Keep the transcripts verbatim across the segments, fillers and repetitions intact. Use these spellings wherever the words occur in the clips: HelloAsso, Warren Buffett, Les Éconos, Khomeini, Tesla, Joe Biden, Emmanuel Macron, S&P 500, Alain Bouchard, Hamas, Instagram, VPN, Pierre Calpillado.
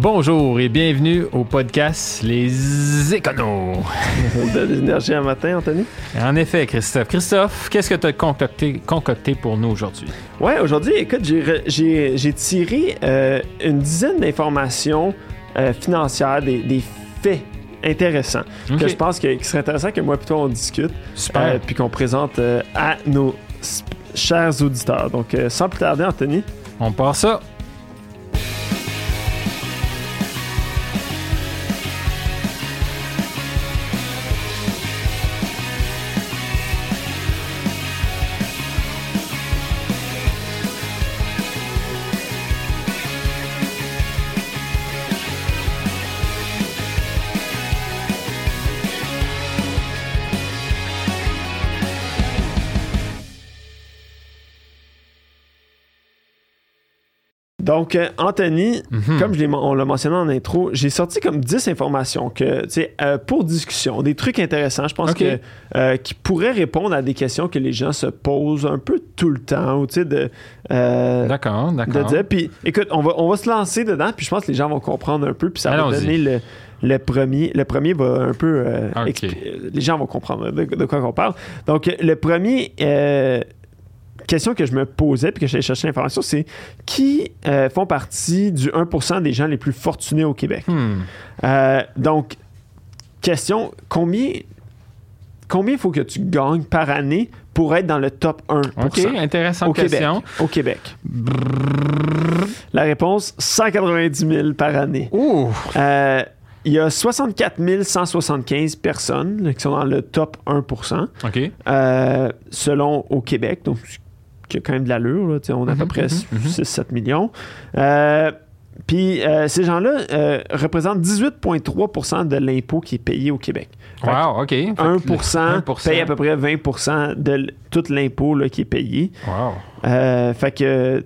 Bonjour et bienvenue au podcast Les Éconos. On donne des énergies un matin, Anthony? En effet, Christophe. Christophe, qu'est-ce que tu as concocté, concocté pour nous aujourd'hui? Oui, aujourd'hui, écoute, j'ai, j'ai, j'ai tiré euh, une dizaine d'informations euh, financières, des, des faits intéressants, okay, que je pense qu'il serait intéressant que moi et toi, on discute, euh, puis qu'on présente euh, à nos sp- chers auditeurs. Donc, euh, sans plus tarder, Anthony. On part ça. Donc, Anthony, mm-hmm. comme je l'ai, on l'a mentionné en intro, j'ai sorti comme dix informations que, euh, pour discussion, des trucs intéressants, je pense, okay, que, euh, qui pourraient répondre à des questions que les gens se posent un peu tout le temps. De, euh, d'accord, d'accord. De dire, puis, écoute, on va, on va se lancer dedans, puis je pense que les gens vont comprendre un peu, puis ça Allons-y. va donner le, le premier. Le premier va un peu... Euh, okay. expli- les gens vont comprendre de, de quoi on parle. Donc, le premier... Euh, question que je me posais puis que j'allais chercher l'information, c'est qui euh, font partie du un pour cent des gens les plus fortunés au Québec? Hmm. Euh, donc, question, combien combien il faut que tu gagnes par année pour être dans le top un pour cent? OK, intéressante au question. Québec, au Québec. Brrr. La réponse, cent quatre-vingt-dix mille par année. Ouh! Euh, Il y a soixante-quatre mille cent soixante-quinze personnes qui sont dans le top un pour cent, okay, euh, selon au Québec, donc qui a quand même de l'allure, là, on a à mm-hmm, peu près mm-hmm. six à sept millions. Euh, Puis euh, ces gens-là euh, représentent dix-huit virgule trois pour cent de l'impôt qui est payé au Québec. Fait wow, OK. un pour cent, un pour cent paye à peu près vingt pour cent de tout l'impôt là, qui est payé. Wow. Euh, fait que...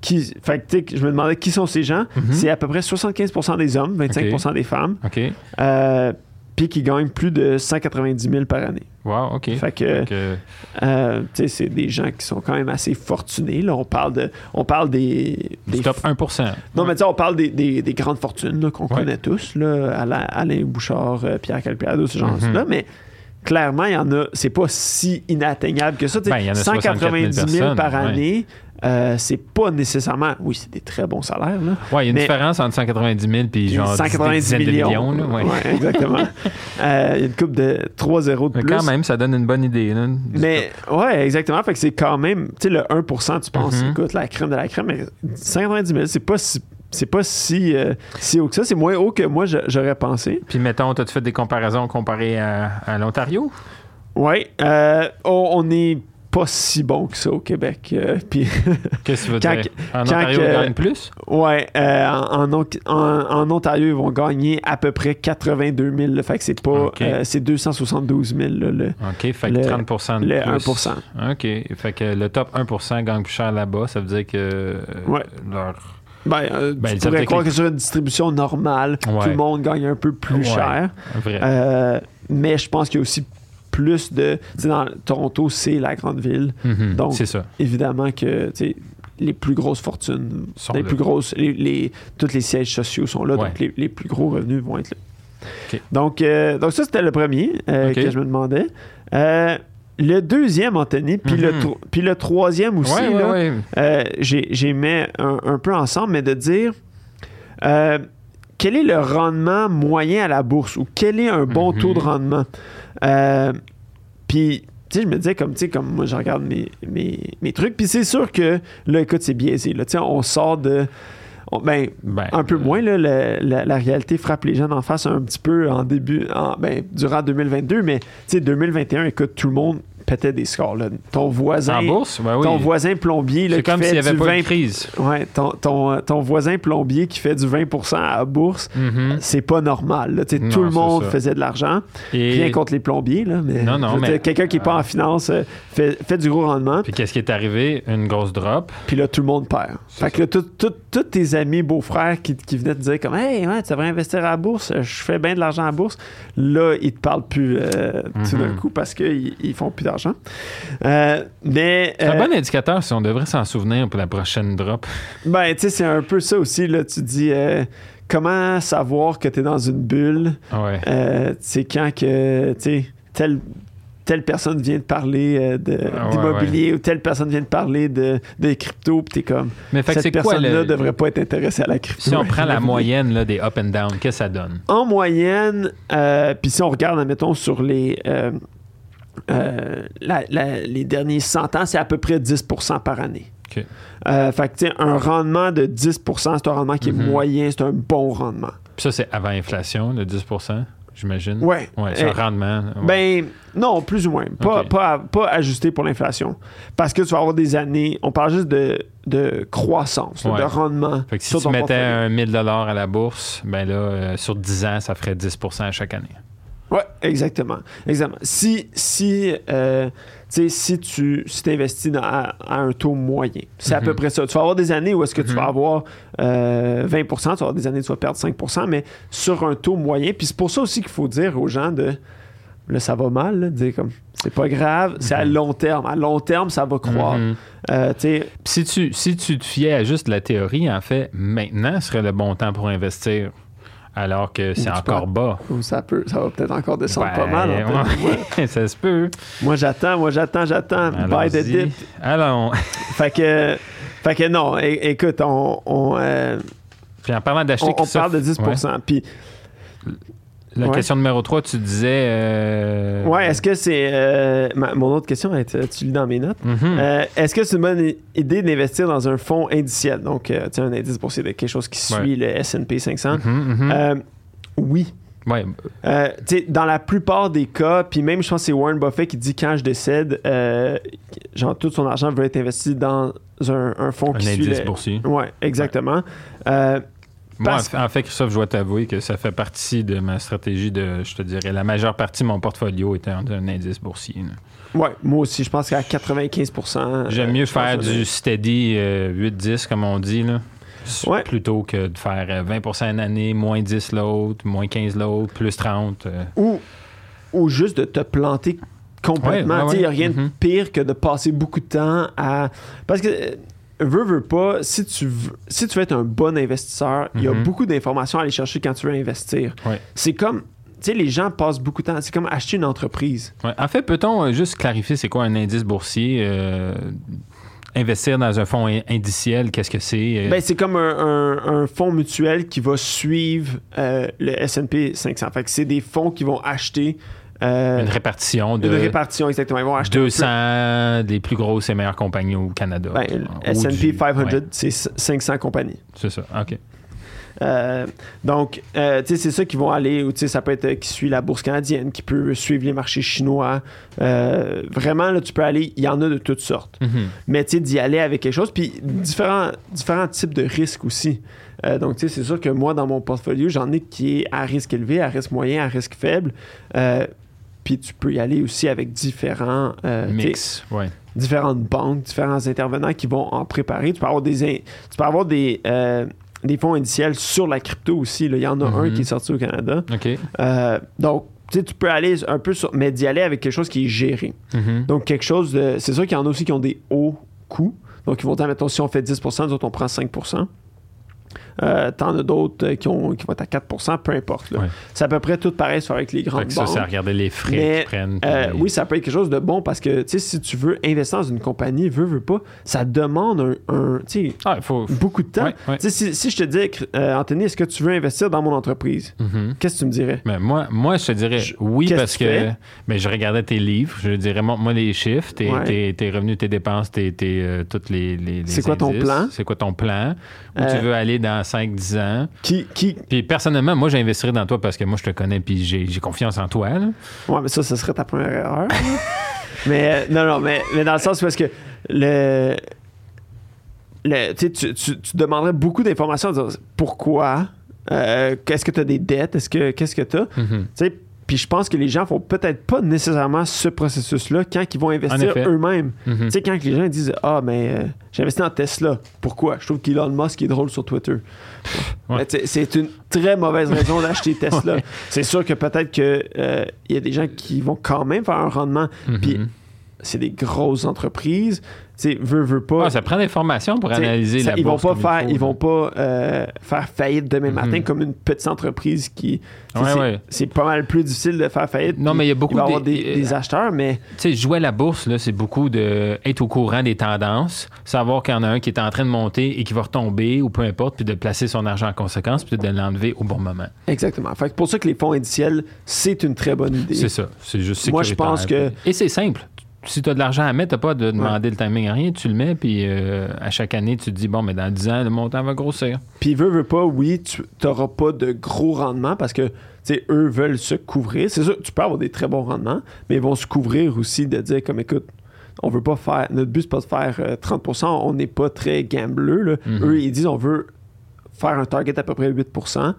Qui, fait que, je me demandais qui sont ces gens. Mm-hmm. C'est à peu près soixante-quinze pour cent des hommes, vingt-cinq pour cent okay. des femmes. Okay. Euh, puis qui gagnent plus de cent quatre-vingt-dix mille par année. Wow, OK. Fait que, okay. Euh, tu sais, c'est des gens qui sont quand même assez fortunés. Là, on parle de, on parle des, des top un pour cent. Non, ouais. mais tu sais, on parle des, des, des grandes fortunes là, qu'on ouais. connaît tous, là, Alain, Alain Bouchard, euh, Pierre Calpillado, ce genre mm-hmm. de là, mais clairement, il y en a. C'est pas si inatteignable que ça. Ben, y en a cent quatre-vingt-dix mille par année. Ouais. Euh, c'est pas nécessairement... Oui, c'est des très bons salaires. Oui, il y a une différence entre cent quatre-vingt-dix mille et genre cent quatre-vingt-dix millions. Millions là, ouais. Ouais, exactement. Il euh, y a une coupe de trois zéros de mais plus. Quand même, ça donne une bonne idée. Là, mais oui, exactement. Fait que c'est quand même... Tu sais, le un pour cent, tu penses, mm-hmm. écoute, la crème de la crème, mais cent quatre-vingt-dix mille, c'est pas si... C'est pas si, euh, si haut que ça. C'est moins haut que moi, je, j'aurais pensé. Puis, mettons, t'as-tu fait des comparaisons comparées à, à l'Ontario? Oui. Euh, on, on est... pas si bon que ça au Québec. Euh, puis qu'est-ce que tu veux dire? En Ontario, euh, ils gagnent plus? Oui. Euh, en, en, en Ontario, ils vont gagner à peu près quatre-vingt-deux mille. Là, fait que c'est pas... Okay. Euh, c'est deux cent soixante-douze mille. Là, le, OK. Fait que trente pour cent de le plus. un pour cent. OK. Fait que le top un pour cent gagne plus cher là-bas. Ça veut dire que euh, ouais. leur... Ben, euh, ben, tu pourrais croire que... que sur une distribution normale, ouais. tout le monde gagne un peu plus ouais. cher. Vrai. Euh, mais je pense qu'il y a aussi... plus de... Tu sais, dans Toronto, c'est la grande ville. Mm-hmm, donc, c'est ça. Évidemment que, tu sais, les plus grosses fortunes, sont les là. plus grosses... Les, les, tous les sièges sociaux sont là, ouais. donc les, les plus gros revenus vont être là. Okay. Donc, euh, donc, ça, c'était le premier euh, okay. que je me demandais. Euh, le deuxième, Anthony, puis mm-hmm. le, tro- le troisième aussi, ouais, là, ouais, ouais. Euh, j'ai, j'ai mis un, un peu ensemble, mais de dire... Euh, quel est le rendement moyen à la bourse ou quel est un bon mm-hmm. taux de rendement? Euh, puis, tu sais, je me disais, comme, tu sais, comme moi, je regarde mes, mes, mes trucs, puis c'est sûr que, là, écoute, c'est biaisé, là, tu sais, on sort de... On, ben, ben, un peu moins, là, la, la, la réalité frappe les gens d'en face un petit peu en début, en, ben, durant deux mille vingt-deux, mais, tu sais, deux mille vingt et un, écoute, tout le monde pétait des scores, là. Ton voisin... En bourse? Ben oui. Ton voisin plombier, là, c'est qui comme fait s'il n'y avait pas vingt... une crise. Ouais, ton, ton, ton voisin plombier qui fait du vingt pour cent à la bourse, mm-hmm. c'est pas normal, là. Non, tout le monde faisait de l'argent. Et... rien contre les plombiers, là, mais, non, non, mais... Dire, quelqu'un qui n'est pas en finance fait, fait du gros rendement. Puis qu'est-ce qui est arrivé? Une grosse drop. Puis là, tout le monde perd. C'est fait ça. Que là, tous tes amis, beaux-frères qui, qui venaient te dire comme « Hey, ouais, tu devrais investir à la bourse, je fais bien de l'argent à la bourse », là, ils te parlent plus euh, mm-hmm. tout d'un coup parce qu'ils ils font plus d'argent. Euh, mais, c'est un euh, bon indicateur si on devrait s'en souvenir pour la prochaine drop. Ben, tu sais, c'est un peu ça aussi. Là, tu dis, euh, comment savoir que tu es dans une bulle? Ouais. Euh, c'est quand que, tu sais, tel... telle personne vient de parler euh, de, ah, d'immobilier ouais, ouais. ou telle personne vient de parler de, de crypto, puis t'es comme, mais fait cette personne-là le... devrait pas être intéressée à la crypto. Si on prend la moyenne là, des up and down, qu'est-ce que ça donne? En moyenne, euh, puis si on regarde, admettons, sur les, euh, euh, la, la, les derniers cent ans, c'est à peu près dix pour cent par année. Okay. Euh, fait que, tu sais, un rendement de dix pour cent, c'est un rendement qui est mm-hmm. moyen, c'est un bon rendement. Puis ça, c'est avant inflation, de dix pour cent? J'imagine. Oui. Ouais, c'est un rendement. Ouais. Ben, non, plus ou moins. Pas, okay. pas, pas ajusté pour l'inflation. Parce que tu vas avoir des années, on parle juste de, de croissance, ouais. de rendement. Fait que si tu mettais un mille dollars à la bourse, ben là, euh, sur dix ans, ça ferait dix pour cent chaque année. Oui, exactement. exactement. Si, si, euh, si tu si t'investis dans, à, à un taux moyen, c'est mm-hmm. à peu près ça. Tu vas avoir des années où est-ce que mm-hmm. tu vas avoir euh, vingt pour cent, tu vas avoir des années où tu vas perdre cinq pour cent, mais sur un taux moyen. Puis c'est pour ça aussi qu'il faut dire aux gens de... Là, ça va mal, là, de dire comme... C'est pas grave, c'est mm-hmm. à long terme. À long terme, ça va croire. Mm-hmm. Euh, si, tu, si tu te fiais à juste la théorie, en fait, maintenant serait le bon temps pour investir. Alors que c'est encore bas. Ou ça peut, ça va peut-être encore descendre ben, pas mal. En fait. ouais. Ça se peut. Moi, j'attends, moi, j'attends, j'attends. Buy the dip. Allons. fait, que, fait que non, é- écoute, on... on euh, puis en parlant d'acheter... On, on parle de dix pour cent. Ouais. Puis... La ouais. question numéro trois, tu disais... Euh... Oui, est-ce que c'est... Euh, ma, mon autre question, tu lis dans mes notes. Mm-hmm. Euh, est-ce que c'est une bonne idée d'investir dans un fonds indiciel? Donc, euh, tu sais, un indice boursier de quelque chose qui suit ouais. le S and P cinq cents. Mm-hmm, mm-hmm. Euh, oui. Ouais. Euh, tu sais, dans la plupart des cas, puis même, je pense que c'est Warren Buffett qui dit « Quand je décède, euh, genre tout son argent veut être investi dans un, un fonds un qui suit... » Un indice boursier. Oui, exactement. Ouais. Euh, Moi, en fait, Christophe, je dois t'avouer que ça fait partie de ma stratégie de, je te dirais, la majeure partie de mon portfolio était un indice boursier. Oui, moi aussi, je pense qu'à quatre-vingt-quinze pour cent... J'aime mieux faire du steady euh, huit dix, comme on dit, là, ouais. plutôt que de faire vingt pour cent une année, moins dix l'autre, moins quinze l'autre, plus trente. Euh. Ou, ou juste de te planter complètement. Il n'y a rien de pire que de passer beaucoup de temps à... Parce que... Veux, veux pas, si tu veux, si tu veux être un bon investisseur, il mm-hmm. y a beaucoup d'informations à aller chercher quand tu veux investir. Ouais. C'est comme, tu sais, les gens passent beaucoup de temps, c'est comme acheter une entreprise. Ouais. En fait, peut-on juste clarifier c'est quoi un indice boursier? Euh, investir dans un fonds indiciel, qu'est-ce que c'est? Euh... Ben, c'est comme un, un, un fonds mutuel qui va suivre euh, le S and P cinq cents. Fait que c'est des fonds qui vont acheter... Euh, une répartition de. Une répartition, exactement. Ils vont acheter deux cents des plus grosses et meilleures compagnies au Canada. Ben, S and P cinq cents, ouais. c'est cinq cents compagnies. C'est ça, OK. Euh, donc, euh, tu sais, c'est ça qu'ils vont aller, ou tu sais, ça peut être euh, qui suit la bourse canadienne, qui peut suivre les marchés chinois. Euh, vraiment, là, tu peux aller, il y en a de toutes sortes. Mm-hmm. Mais tu sais, d'y aller avec quelque chose, puis différents, différents types de risques aussi. Euh, donc, tu sais, c'est sûr que moi, dans mon portfolio, j'en ai qui est à risque élevé, à risque moyen, à risque faible. Euh, Puis tu peux y aller aussi avec différents euh, mix, ouais. différentes banques, différents intervenants qui vont en préparer. Tu peux avoir des, in- tu peux avoir des, euh, des fonds indiciels sur la crypto aussi. Là. Il y en a mm-hmm. un qui est sorti au Canada. Okay. Euh, donc, tu sais, tu peux aller un peu sur... Mais d'y aller avec quelque chose qui est géré. Mm-hmm. Donc, quelque chose de... C'est sûr qu'il y en a aussi qui ont des hauts coûts. Donc, ils vont dire, mettons, si on fait dix pour cent, nous autres, on prend cinq pour cent. Euh, t'en as d'autres qui, ont, qui vont être à quatre pour cent, peu importe. Là. Ouais. C'est à peu près tout pareil sur avec les grandes ça banques. Ça, c'est à regarder les frais mais, qu'ils prennent. Euh, les... Oui, ça peut être quelque chose de bon parce que si tu veux investir dans une compagnie, veux, veux pas, ça demande un, un ah, faut, faut... beaucoup de temps. Ouais, ouais. Si, si je te dis, euh, Anthony, est-ce que tu veux investir dans mon entreprise? Mm-hmm. Qu'est-ce que tu me dirais? Mais moi, moi, je te dirais je, oui parce que, que mais je regardais tes livres, je dirais montre-moi les chiffres, tes, ouais. tes, tes revenus, tes dépenses, tes, tes, euh, toutes les, les, les c'est quoi indices. Ton plan? C'est quoi ton plan? Où euh, tu veux aller dans cinq à dix ans. Qui, qui... Puis personnellement, moi, j'investirais dans toi parce que moi, je te connais puis j'ai, j'ai confiance en toi. Là. Ouais, mais ça, ce serait ta première erreur. mais euh, non, non, mais, mais dans le sens où est-ce que le, le, tu, tu, tu demanderais beaucoup d'informations. Pourquoi? Euh, est-ce que tu as des dettes? Est-ce que, qu'est-ce que tu as? Mm-hmm. Puis je pense que les gens ne font peut-être pas nécessairement ce processus-là quand ils vont investir eux-mêmes. Mm-hmm. Tu sais, quand les gens disent « Ah, mais euh, j'ai investi dans Tesla. Pourquoi? Je trouve qu'Elon Musk est drôle sur Twitter. Ouais. » C'est une très mauvaise raison d'acheter Tesla. ouais. C'est sûr que peut-être qu'il euh, y a des gens qui vont quand même faire un rendement. Mm-hmm. Puis c'est des grosses entreprises. Tu sais, veut, veut pas. Ah, ça prend des formations pour analyser ça, la ils bourse. Vont pas faire, il faut, ils vont pas euh, faire faillite demain matin mm-hmm. comme une petite entreprise qui. Ouais, c'est, ouais. c'est pas mal plus difficile de faire faillite. Non, mais il y a beaucoup il va des, avoir des, des acheteurs, mais. Tu sais, jouer à la bourse, là, c'est beaucoup de être au courant des tendances, savoir qu'il y en a un qui est en train de monter et qui va retomber ou peu importe, puis de placer son argent en conséquence, puis de l'enlever au bon moment. Exactement. Fait que pour ça que les fonds indiciels, c'est une très bonne idée. C'est ça. C'est juste Moi, je pense que. Et c'est simple. Si tu as de l'argent à mettre, tu n'as pas de demander ouais. le timing à rien. Tu le mets, puis euh, à chaque année, tu te dis, bon, mais dans dix ans, le montant va grossir. Puis, veut, veut pas, oui, tu n'auras pas de gros rendements parce que, tu sais, eux veulent se couvrir. C'est sûr, tu peux avoir des très bons rendements, mais ils vont se couvrir aussi de dire, comme, écoute, on veut pas faire, notre but, c'est pas de faire euh, trente pour cent, on n'est pas très gambleux, là. Mm-hmm. Eux, ils disent, on veut faire un target à peu près huit pour cent,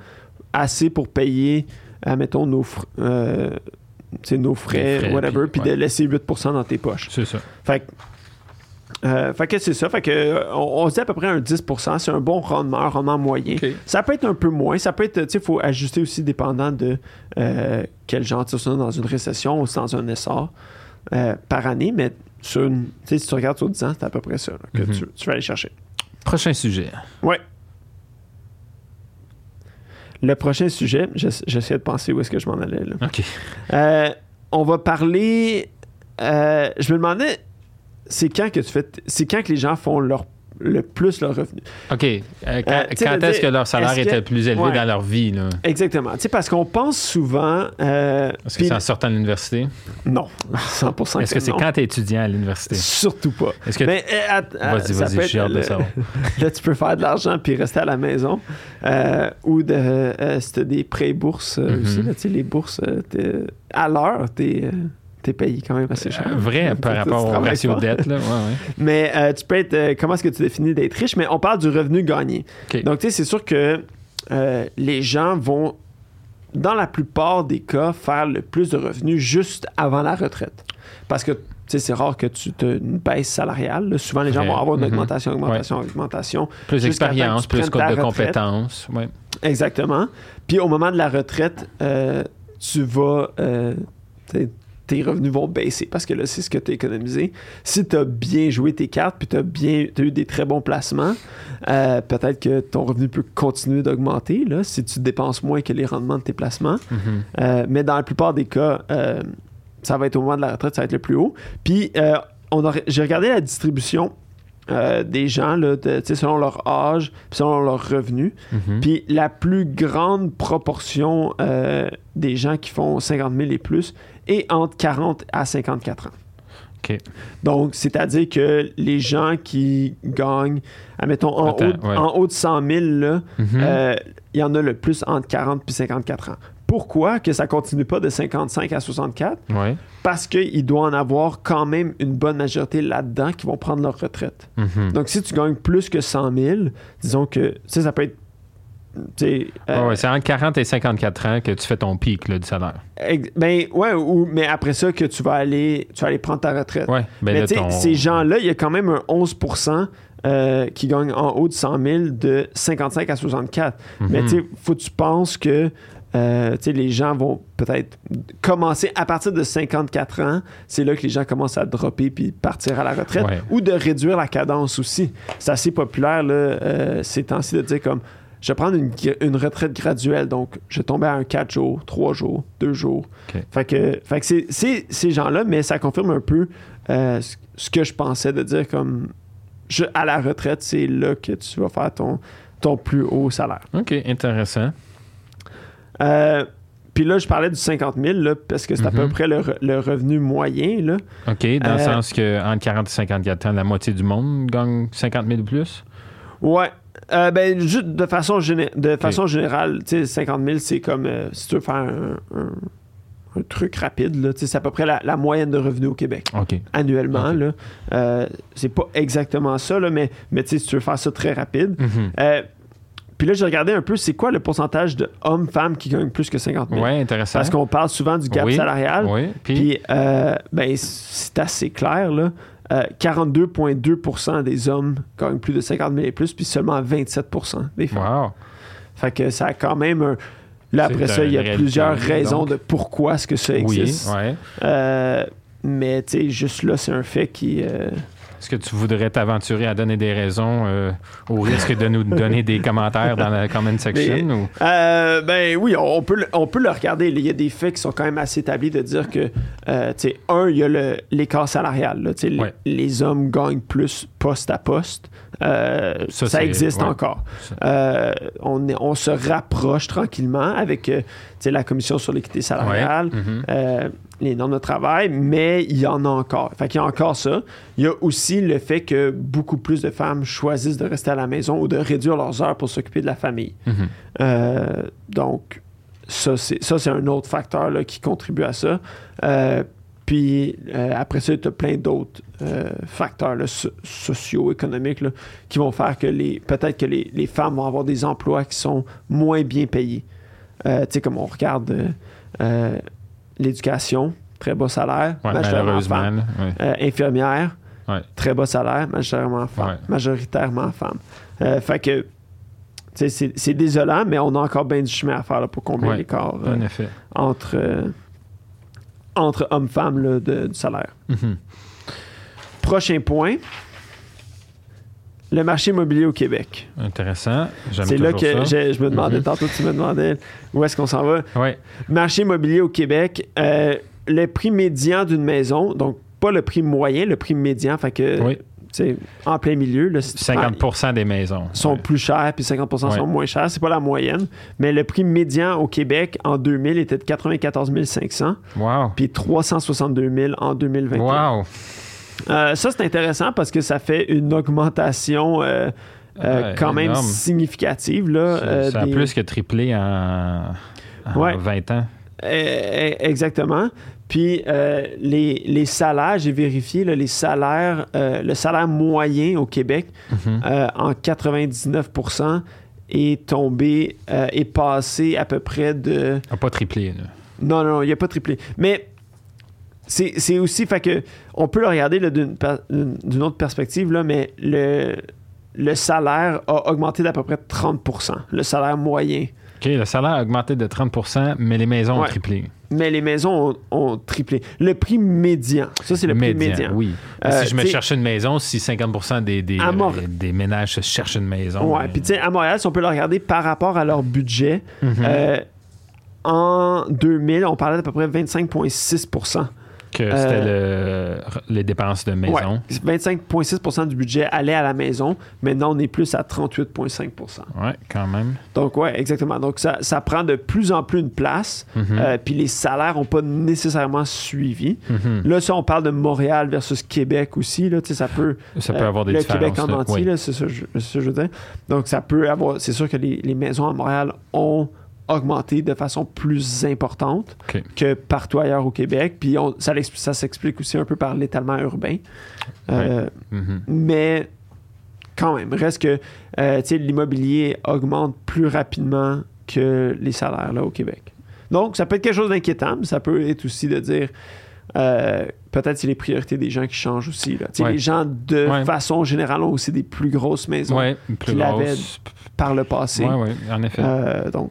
assez pour payer, admettons, nos. Fr- euh, c'est nos frais, frais whatever, puis ouais. de laisser huit pour cent dans tes poches. C'est ça. Fait que, euh, fait que c'est ça. Fait que, euh, on, on dit à peu près un dix pour cent. C'est un bon rendement, un rendement moyen. Okay. Ça peut être un peu moins. Ça peut être, tu sais, il faut ajuster aussi dépendant de euh, quel genre, tu sais, dans une récession ou dans un essor euh, par année. Mais sur une, si tu regardes sur dix ans, c'est à peu près ça là, que mm-hmm. tu, tu vas aller chercher. Prochain sujet. Ouais. Le prochain sujet, j'essaie de penser où est-ce que je m'en allais. Là. OK. Euh, on va parler... Euh, je me demandais, c'est quand que tu fais... C'est quand que les gens font leur, le plus leur revenu? OK. Euh, quand euh, quand est-ce que leur salaire était plus élevé ouais, dans leur vie? Là? Exactement. Tu sais, parce qu'on pense souvent... Euh, est-ce que c'est en sortant de l'université? Non. cent pour cent Est-ce que, que c'est non. quand tu es étudiant à l'université? Surtout pas. Est-ce que Mais, euh, à, vas-y, vas-y, je suis hâte de savoir. Là, tu peux faire de l'argent puis rester à la maison. Euh, ou de euh, c'était des prêts bourses euh, mm-hmm. aussi là, tu sais, les bourses euh, à l'heure t'es, euh, t'es payé quand même assez cher euh, vrai par rapport au ratio de dette là. Ouais, ouais. mais euh, tu peux être euh, comment est-ce que tu définis d'être riche, mais on parle du revenu gagné. Okay. Donc tu sais, c'est sûr que euh, les gens vont dans la plupart des cas faire le plus de revenus juste avant la retraite, parce que tu sais, c'est rare que tu te une baisse salariale. Là. Souvent, les gens ouais. vont avoir une augmentation, augmentation, ouais. augmentation. Plus d'expérience, plus de compétences. Ouais. Exactement. Puis au moment de la retraite, euh, tu vas... Euh, tes revenus vont baisser parce que là, c'est ce que tu as économisé. Si tu as bien joué tes cartes puis tu as bien t'as eu des très bons placements, euh, peut-être que ton revenu peut continuer d'augmenter là, si tu dépenses moins que les rendements de tes placements. Mm-hmm. Euh, mais dans la plupart des cas... Euh, ça va être au moment de la retraite, ça va être le plus haut. Puis, euh, on a, j'ai regardé la distribution euh, des gens, là, de, selon leur âge, selon leurs revenus. Mm-hmm. Puis, la plus grande proportion euh, des gens qui font cinquante mille et plus est entre quarante à cinquante-quatre ans. OK. Donc, c'est-à-dire que les gens qui gagnent, admettons, en, Attends, haut, ouais. en haut de cent mille, là, mm-hmm. euh, il y en a le plus entre quarante et cinquante-quatre ans. Pourquoi que ça ne continue pas de cinquante-cinq à soixante-quatre? Ouais. Parce qu'il doit en avoir quand même une bonne majorité là-dedans qui vont prendre leur retraite. Mm-hmm. Donc, si tu gagnes plus que cent mille, disons que ça peut être... Euh, oh ouais, c'est entre quarante et cinquante-quatre ans que tu fais ton pic là, du salaire. Euh, ben, ouais, ou, mais après ça, que tu vas aller, tu vas aller prendre ta retraite. Ouais, ben mais ton... ces gens-là, il y a quand même un onze pour cent euh, qui gagnent en haut de cent mille de cinquante-cinq à soixante-quatre. Mm-hmm. Mais il faut que tu penses que... Euh, les gens vont peut-être commencer à partir de cinquante-quatre ans, c'est là que les gens commencent à dropper puis partir à la retraite ouais. ou de réduire la cadence aussi. C'est assez populaire là, euh, ces temps-ci de dire comme je vais prendre une, une retraite graduelle, donc je vais tomber à un quatre jours, trois jours, deux jours. Okay. Fait que, fait que c'est, c'est ces gens-là, mais ça confirme un peu euh, ce que je pensais de dire comme je, à la retraite, c'est là que tu vas faire ton, ton plus haut salaire. OK, intéressant. Euh, puis là, je parlais du cinquante mille, là, parce que c'est mm-hmm. à peu près le, re- le revenu moyen. Là. OK, dans euh, le sens qu'entre quarante et cinquante-quatre ans, la moitié du monde gagne cinquante mille ou plus? Ouais. Euh, ben, juste de façon, géné- de okay. façon générale, cinquante mille, c'est comme euh, si tu veux faire un, un, un truc rapide, là, c'est à peu près la, la moyenne de revenu au Québec okay. annuellement. Okay. Là. Euh, c'est pas exactement ça, là, mais, mais si tu veux faire ça très rapide. Mm-hmm. Euh, Puis là, j'ai regardé un peu, c'est quoi le pourcentage de hommes-femmes qui gagnent plus que cinquante mille? Oui, intéressant. Parce qu'on parle souvent du gap oui, salarial. Oui, puis... Euh, ben, c'est assez clair, là. Euh, quarante-deux virgule deux pour cent des hommes gagnent plus de cinquante mille et plus, puis seulement vingt-sept pour cent des femmes. Wow. Fait que ça a quand même... Un... Là, c'est après ça, il y a plusieurs raisons donc. De pourquoi est-ce que ça existe. Oui, ouais. Euh... Mais tu sais, juste là, c'est un fait qui... Euh... Est-ce que tu voudrais t'aventurer à donner des raisons euh, au risque de nous donner des commentaires dans la comment section? Mais, ou... euh, ben oui, on peut, on peut le regarder. Il y a des faits qui sont quand même assez établis de dire que, euh, tu sais, un, il y a le, l'écart salarial. Là, ouais. les, les hommes gagnent plus poste à poste. Euh, ça, ça existe ouais. encore. Euh, on, est, on se rapproche tranquillement avec euh, la commission sur l'équité salariale, ouais. mm-hmm. euh, les normes de travail, mais il y en a encore. Fait qu'il y a encore ça. Il y a aussi le fait que beaucoup plus de femmes choisissent de rester à la maison ou de réduire leurs heures pour s'occuper de la famille. Mm-hmm. Euh, donc, ça c'est, ça, c'est un autre facteur là, qui contribue à ça. Euh, Puis euh, après ça, tu as plein d'autres euh, facteurs là, so- socio-économiques là, qui vont faire que les peut-être que les, les femmes vont avoir des emplois qui sont moins bien payés. Euh, tu sais, comme on regarde euh, euh, l'éducation, très bas salaire, ouais, majoritairement femme. Ouais. Euh, infirmière, ouais. très bas salaire, majoritairement femme. Ouais. Majoritairement femme. Euh, fait que c'est, c'est désolant, mais on a encore bien du chemin à faire là, pour combler ouais, l'écart euh, en effet. entre... Euh, entre hommes-femmes là, de, du salaire. Mm-hmm. Prochain point, le marché immobilier au Québec. Intéressant. J'aime C'est là que je, je me demandais, mm-hmm. tantôt tu me demandais où est-ce qu'on s'en va. Ouais. Marché immobilier au Québec, euh, le prix médian d'une maison, donc pas le prix moyen, le prix médian, fait que oui. c'est en plein milieu. Là, cinquante pour cent des maisons. Sont ouais. plus chères, puis cinquante pour cent ouais. sont moins chères. C'est pas la moyenne. Mais le prix médian au Québec, en deux mille, était de quatre-vingt-quatorze mille cinq cents. Wow. Puis trois cent soixante-deux mille en deux mille vingt et un. Wow. Euh, ça, c'est intéressant parce que ça fait une augmentation euh, euh, ouais, quand énorme. même significative. Là, ça euh, ça des... a plus que triplé en, en ouais. vingt ans. Euh, exactement. Puis euh, les, les salaires, j'ai vérifié, là, les salaires, euh, le salaire moyen au Québec mm-hmm. euh, en quatre-vingt-dix-neuf pour cent est tombé, euh, est passé à peu près de... Il n'a pas triplé. Là. Non, non, non, il n'a pas triplé. Mais c'est, c'est aussi, fait que on peut le regarder là, d'une, d'une autre perspective, là, mais le, le salaire a augmenté d'à peu près trente pour cent, le salaire moyen. OK, le salaire a augmenté de trente pour cent, mais les maisons ouais. ont triplé. Mais les maisons ont, ont triplé. Le prix médian, ça, c'est le médian, prix médian. Oui. Euh, si je me cherchais une maison, si cinquante pour cent des, des, Mor- euh, des ménages se cherchent une maison. Oui, euh... puis tu sais, à Montréal, si on peut le regarder par rapport à leur budget, mm-hmm. euh, en deux mille, on parlait d'à peu près vingt-cinq virgule six pour cent. Que euh, c'était le, les dépenses de maison. Ouais, vingt-cinq virgule six pour cent du budget allait à la maison. Maintenant, on est plus à trente-huit virgule cinq pour cent. Oui, quand même. Donc, oui, exactement. Donc, ça, ça prend de plus en plus une place. Mm-hmm. Euh, puis les salaires n'ont pas nécessairement suivi. Mm-hmm. Là, ça, on parle de Montréal versus Québec aussi. Là, ça peut, ça peut euh, avoir des le différences. Le Québec en là, entier, oui. là, c'est ça je, ce que je veux dire. Donc, ça peut avoir... C'est sûr que les, les maisons à Montréal ont... augmenté de façon plus importante okay. que partout ailleurs au Québec. Puis on, ça, ça s'explique aussi un peu par l'étalement urbain. Euh, ouais. mm-hmm. Mais quand même, reste que euh, l'immobilier augmente plus rapidement que les salaires là, au Québec. Donc, ça peut être quelque chose d'inquiétant, mais ça peut être aussi de dire euh, peut-être c'est les priorités des gens qui changent aussi. Là. Ouais. Les gens, de ouais. façon générale, ont aussi des plus grosses maisons ouais, plus qu'ils grosses. avaient par le passé. Oui, oui, en effet. Euh, donc,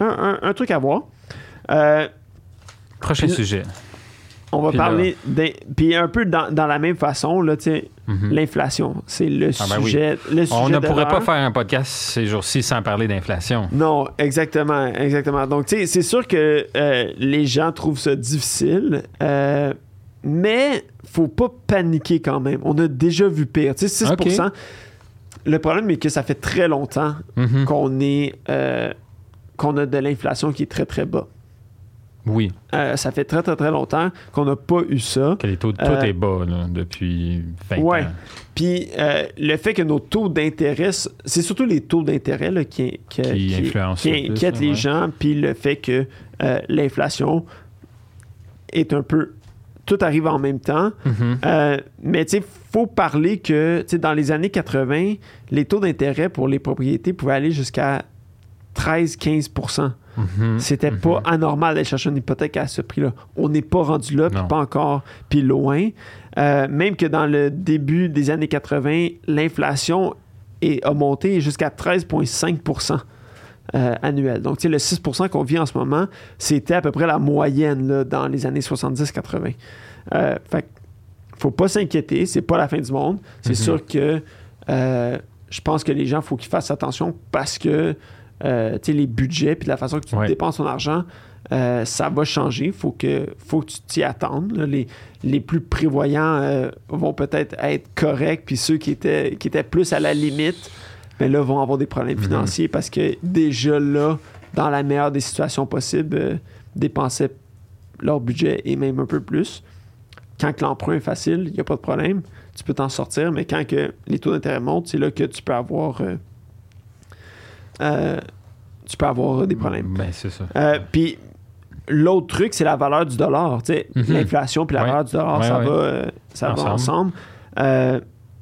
Un, un, un truc à voir. Euh, Prochain puis, sujet. On va puis parler... Là... Puis un peu dans, dans la même façon, là, tu sais, mm-hmm. l'inflation. C'est le ah ben sujet, oui. le sujet On ne d'horreur. pourrait pas faire un podcast ces jours-ci sans parler d'inflation. Non, exactement. exactement. Donc, tu sais, c'est sûr que euh, les gens trouvent ça difficile, euh, mais faut pas paniquer quand même. On a déjà vu pire. Tu sais, six pour cent Okay. Le problème est que ça fait très longtemps mm-hmm. qu'on est... Euh, qu'on a de l'inflation qui est très, très bas. Oui. Euh, ça fait très, très, très longtemps qu'on n'a pas eu ça. Que les taux de tout euh, est bas là, depuis vingt ouais. ans. Puis euh, le fait que nos taux d'intérêt, c'est surtout les taux d'intérêt là, qui, qui, qui, influence qui, qui inquiètent les ouais. gens, puis le fait que euh, l'inflation est un peu... Tout arrive en même temps. Mm-hmm. Euh, mais tu sais, il faut parler que dans les années quatre-vingt, les taux d'intérêt pour les propriétés pouvaient aller jusqu'à treize à quinze pour cent. Mm-hmm, C'était mm-hmm. pas anormal d'aller chercher une hypothèque à ce prix-là. On n'est pas rendu là, puis pas encore, puis loin. Euh, même que dans le début des années quatre-vingt, l'inflation est, a monté jusqu'à treize virgule cinq pour cent euh, annuel. Donc, tu sais, le six pour cent qu'on vit en ce moment, c'était à peu près la moyenne là, dans les années soixante-dix quatre-vingt. Euh, fait qu'il faut pas s'inquiéter, c'est pas la fin du monde. C'est mm-hmm. sûr que euh, je pense que les gens, il faut qu'ils fassent attention parce que euh, tu sais, les budgets puis la façon que tu ouais. dépenses ton argent, euh, ça va changer. Il faut que, faut que tu t'y attendes. Là. Les, les plus prévoyants euh, vont peut-être être corrects, puis ceux qui étaient, qui étaient plus à la limite, mais là, vont avoir des problèmes mmh. financiers parce que déjà là, dans la meilleure des situations possibles, euh, dépensaient leur budget et même un peu plus. Quand que l'emprunt est facile, il n'y a pas de problème. Tu peux t'en sortir, mais quand que les taux d'intérêt montent, c'est là que tu peux avoir... Euh, euh, tu peux avoir des problèmes. Ben, c'est ça. Euh, puis l'autre truc, c'est la valeur du dollar. Tu sais, mm-hmm. l'inflation puis la ouais. valeur du dollar, ouais, ça, ouais. Va, euh, ça ensemble. va ensemble. Euh,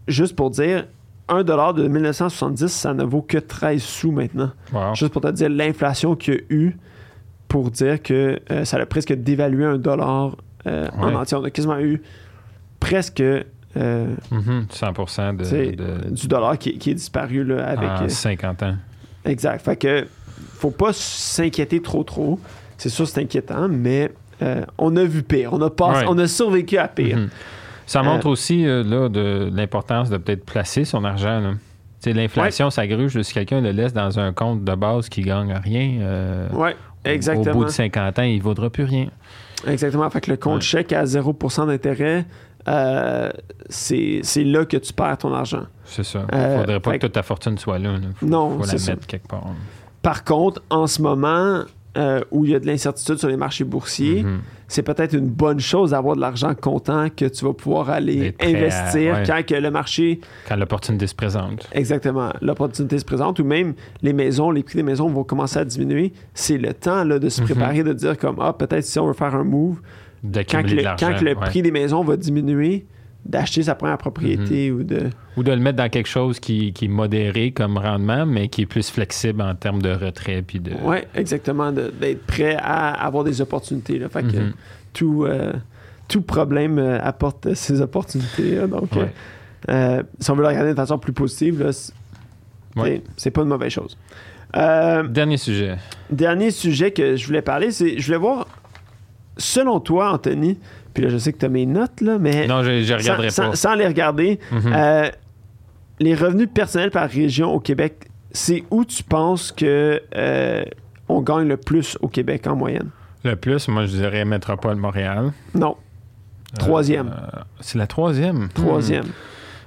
juste pour dire... un dollar de mille neuf cent soixante-dix, ça ne vaut que treize sous maintenant. Wow. Juste pour te dire l'inflation qu'il y a eu pour dire que euh, ça a presque dévalué un dollar euh, ouais. en entier. On a quasiment eu presque euh, mm-hmm. cent pour cent de, de... du dollar qui, qui est disparu là, avec... En cinquante ans. Euh, exact. Fait que faut pas s'inquiéter trop trop. C'est sûr c'est inquiétant, mais euh, on a vu pire. On a, pass... ouais. on a survécu à pire. Mm-hmm. Ça montre euh, aussi euh, là, de, de l'importance de peut-être placer son argent. Là. L'inflation, ouais. ça gruge si quelqu'un le laisse dans un compte de base qui ne gagne rien. Euh, oui, exactement. Au bout de cinquante ans, il ne vaudra plus rien. Exactement. Fait que le compte ouais. chèque à zéro pour cent d'intérêt, euh, c'est, c'est là que tu perds ton argent. C'est ça. Il ne faudrait euh, pas que toute ta fortune soit là. là. Faut, non, c'est ça. Il faut la mettre quelque part. Là. Par contre, en ce moment... Euh, où il y a de l'incertitude sur les marchés boursiers, mm-hmm. c'est peut-être une bonne chose d'avoir de l'argent comptant que tu vas pouvoir aller investir à, ouais. quand que le marché... Quand l'opportunité se présente. Exactement. L'opportunité se présente ou même les maisons, les prix des maisons vont commencer à diminuer. C'est le temps là, de se préparer, mm-hmm. de dire comme « Ah, peut-être si on veut faire un move, quand le, quand le prix ouais. des maisons va diminuer, d'acheter sa première propriété mm-hmm. ou de... » Ou de le mettre dans quelque chose qui, qui est modéré comme rendement, mais qui est plus flexible en termes de retrait. Puis de... Oui, exactement, de, d'être prêt à avoir des opportunités. Là. Fait que mm-hmm. tout, euh, tout problème euh, apporte ses opportunités. Là. Donc, ouais. euh, si on veut le regarder de façon plus positive, là, c'est, ouais. c'est pas une mauvaise chose. Euh, dernier sujet. Dernier sujet que je voulais parler, c'est je voulais voir, selon toi, Anthony, puis là, je sais que tu as mes notes, là, mais... Non, je ne regarderai sans, pas. Sans, sans les regarder, mm-hmm. euh, les revenus personnels par région au Québec, c'est où tu penses que euh, on gagne le plus au Québec en moyenne? Le plus, moi, je dirais Métropole Montréal. Non. Troisième. Euh, c'est la troisième? Troisième.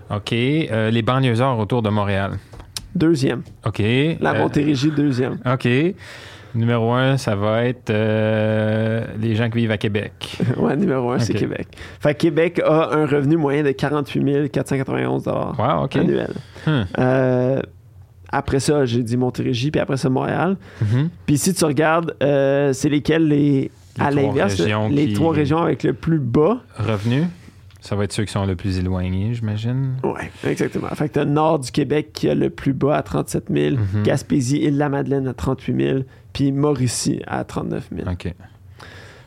Hmm. OK. Euh, les banlieusards autour de Montréal. Deuxième. OK. La Montérégie, euh, deuxième. OK. Numéro un, ça va être euh, les gens qui vivent à Québec. Oui, numéro un, okay. c'est Québec. Fait que Québec a un revenu moyen de quarante-huit mille quatre cent quatre-vingt-onze dollars wow, okay. annuel. Hmm. Euh, après ça, j'ai dit Montérégie, puis après ça, Montréal. Mm-hmm. Puis si tu regardes, euh, c'est lesquels, les, les à l'inverse, les trois régions avec le plus bas revenu. Ça va être ceux qui sont le plus éloignés, j'imagine. Oui, exactement. Fait que t'as le nord du Québec qui a le plus bas à trente-sept mille, mm-hmm. Gaspésie, Île-de-la-Madeleine à trente-huit mille, puis Mauricie à trente-neuf mille. OK.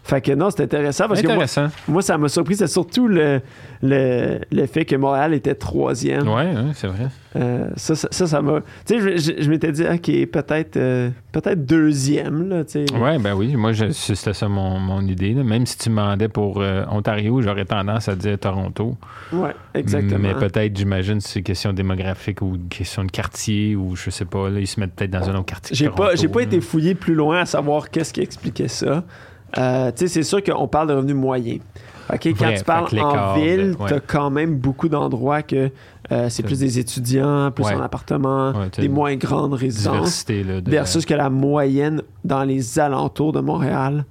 Fait que non, c'est intéressant parce intéressant. que moi, moi, ça m'a surpris. C'est surtout le, le, le fait que Montréal était troisième. Oui, ouais, c'est vrai. Euh, ça, ça, ça, ça m'a... Tu sais, je, je, je m'étais dit, OK, peut-être, euh, peut-être deuxième, là, tu sais. Oui, ben oui. Moi, je, c'était ça mon, mon idée. Là. Même si tu me demandais pour euh, Ontario, j'aurais tendance à dire Toronto. Oui, exactement. Mais peut-être, j'imagine, c'est une question démographique ou une question de quartier ou je sais pas. Là, ils se mettent peut-être dans un autre quartier. J'ai Toronto, pas, j'ai pas là. été fouillé plus loin à savoir qu'est-ce qui expliquait ça. Euh, tu sais, c'est sûr qu'on parle de revenus moyens. Okay, quand Vrai, tu parles en ville, ouais. tu as quand même beaucoup d'endroits que euh, c'est plus des étudiants, plus ouais. en appartement, ouais, des moins grandes résidences, là, de... versus que la moyenne dans les alentours de Montréal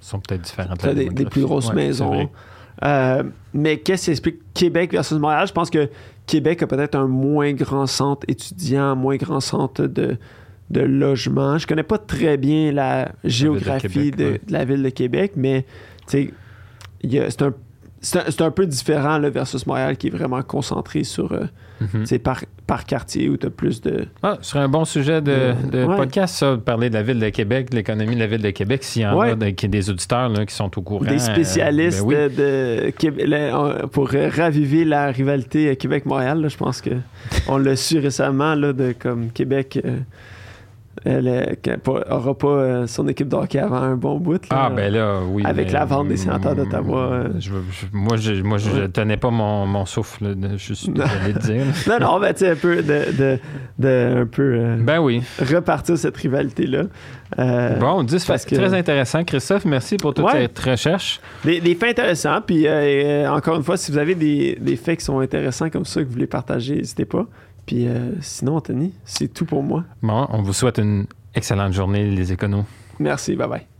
sont peut-être différentes. Tu as des, des plus grosses ouais, maisons. Euh, mais qu'est-ce qui explique Québec versus Montréal? Je pense que Québec a peut-être un moins grand centre étudiant, moins grand centre de... de logement. Je connais pas très bien la géographie de, Québec, de, ouais. de la ville de Québec, mais tu sais, c'est un, c'est, un, c'est un peu différent là, versus Montréal qui est vraiment concentré sur euh, mm-hmm. par, par quartier où tu as plus de... Ah, ce serait un bon sujet de, de, de ouais. podcast, ça, de parler de la ville de Québec, de l'économie de la ville de Québec, s'il y en ouais. a de, des auditeurs là, qui sont au courant. Des spécialistes euh, ben oui. de, de, là, pour euh, raviver la rivalité Québec-Montréal, là, je pense que on l'a su récemment là, de comme Québec... Euh, Elle n'aura pas son équipe de hockey avant un bon bout. Là, ah, ben là, oui. Avec la vente des sénateurs d'Ottawa. Je, je, moi, je, moi, je ouais. tenais pas mon, mon souffle, je suis allé te dire. non, non, ben tu sais, un peu, de, de, de, un peu euh, ben oui. repartir cette rivalité-là. Euh, bon, dix parce que... très intéressant, Christophe. Merci pour toute ouais. cette recherche. Des, des faits intéressants. Puis, euh, encore une fois, si vous avez des, des faits qui sont intéressants comme ça, que vous voulez partager, n'hésitez pas. Puis euh, sinon, Anthony, c'est tout pour moi. Bon, on vous souhaite une excellente journée, les éconos. Merci, bye-bye.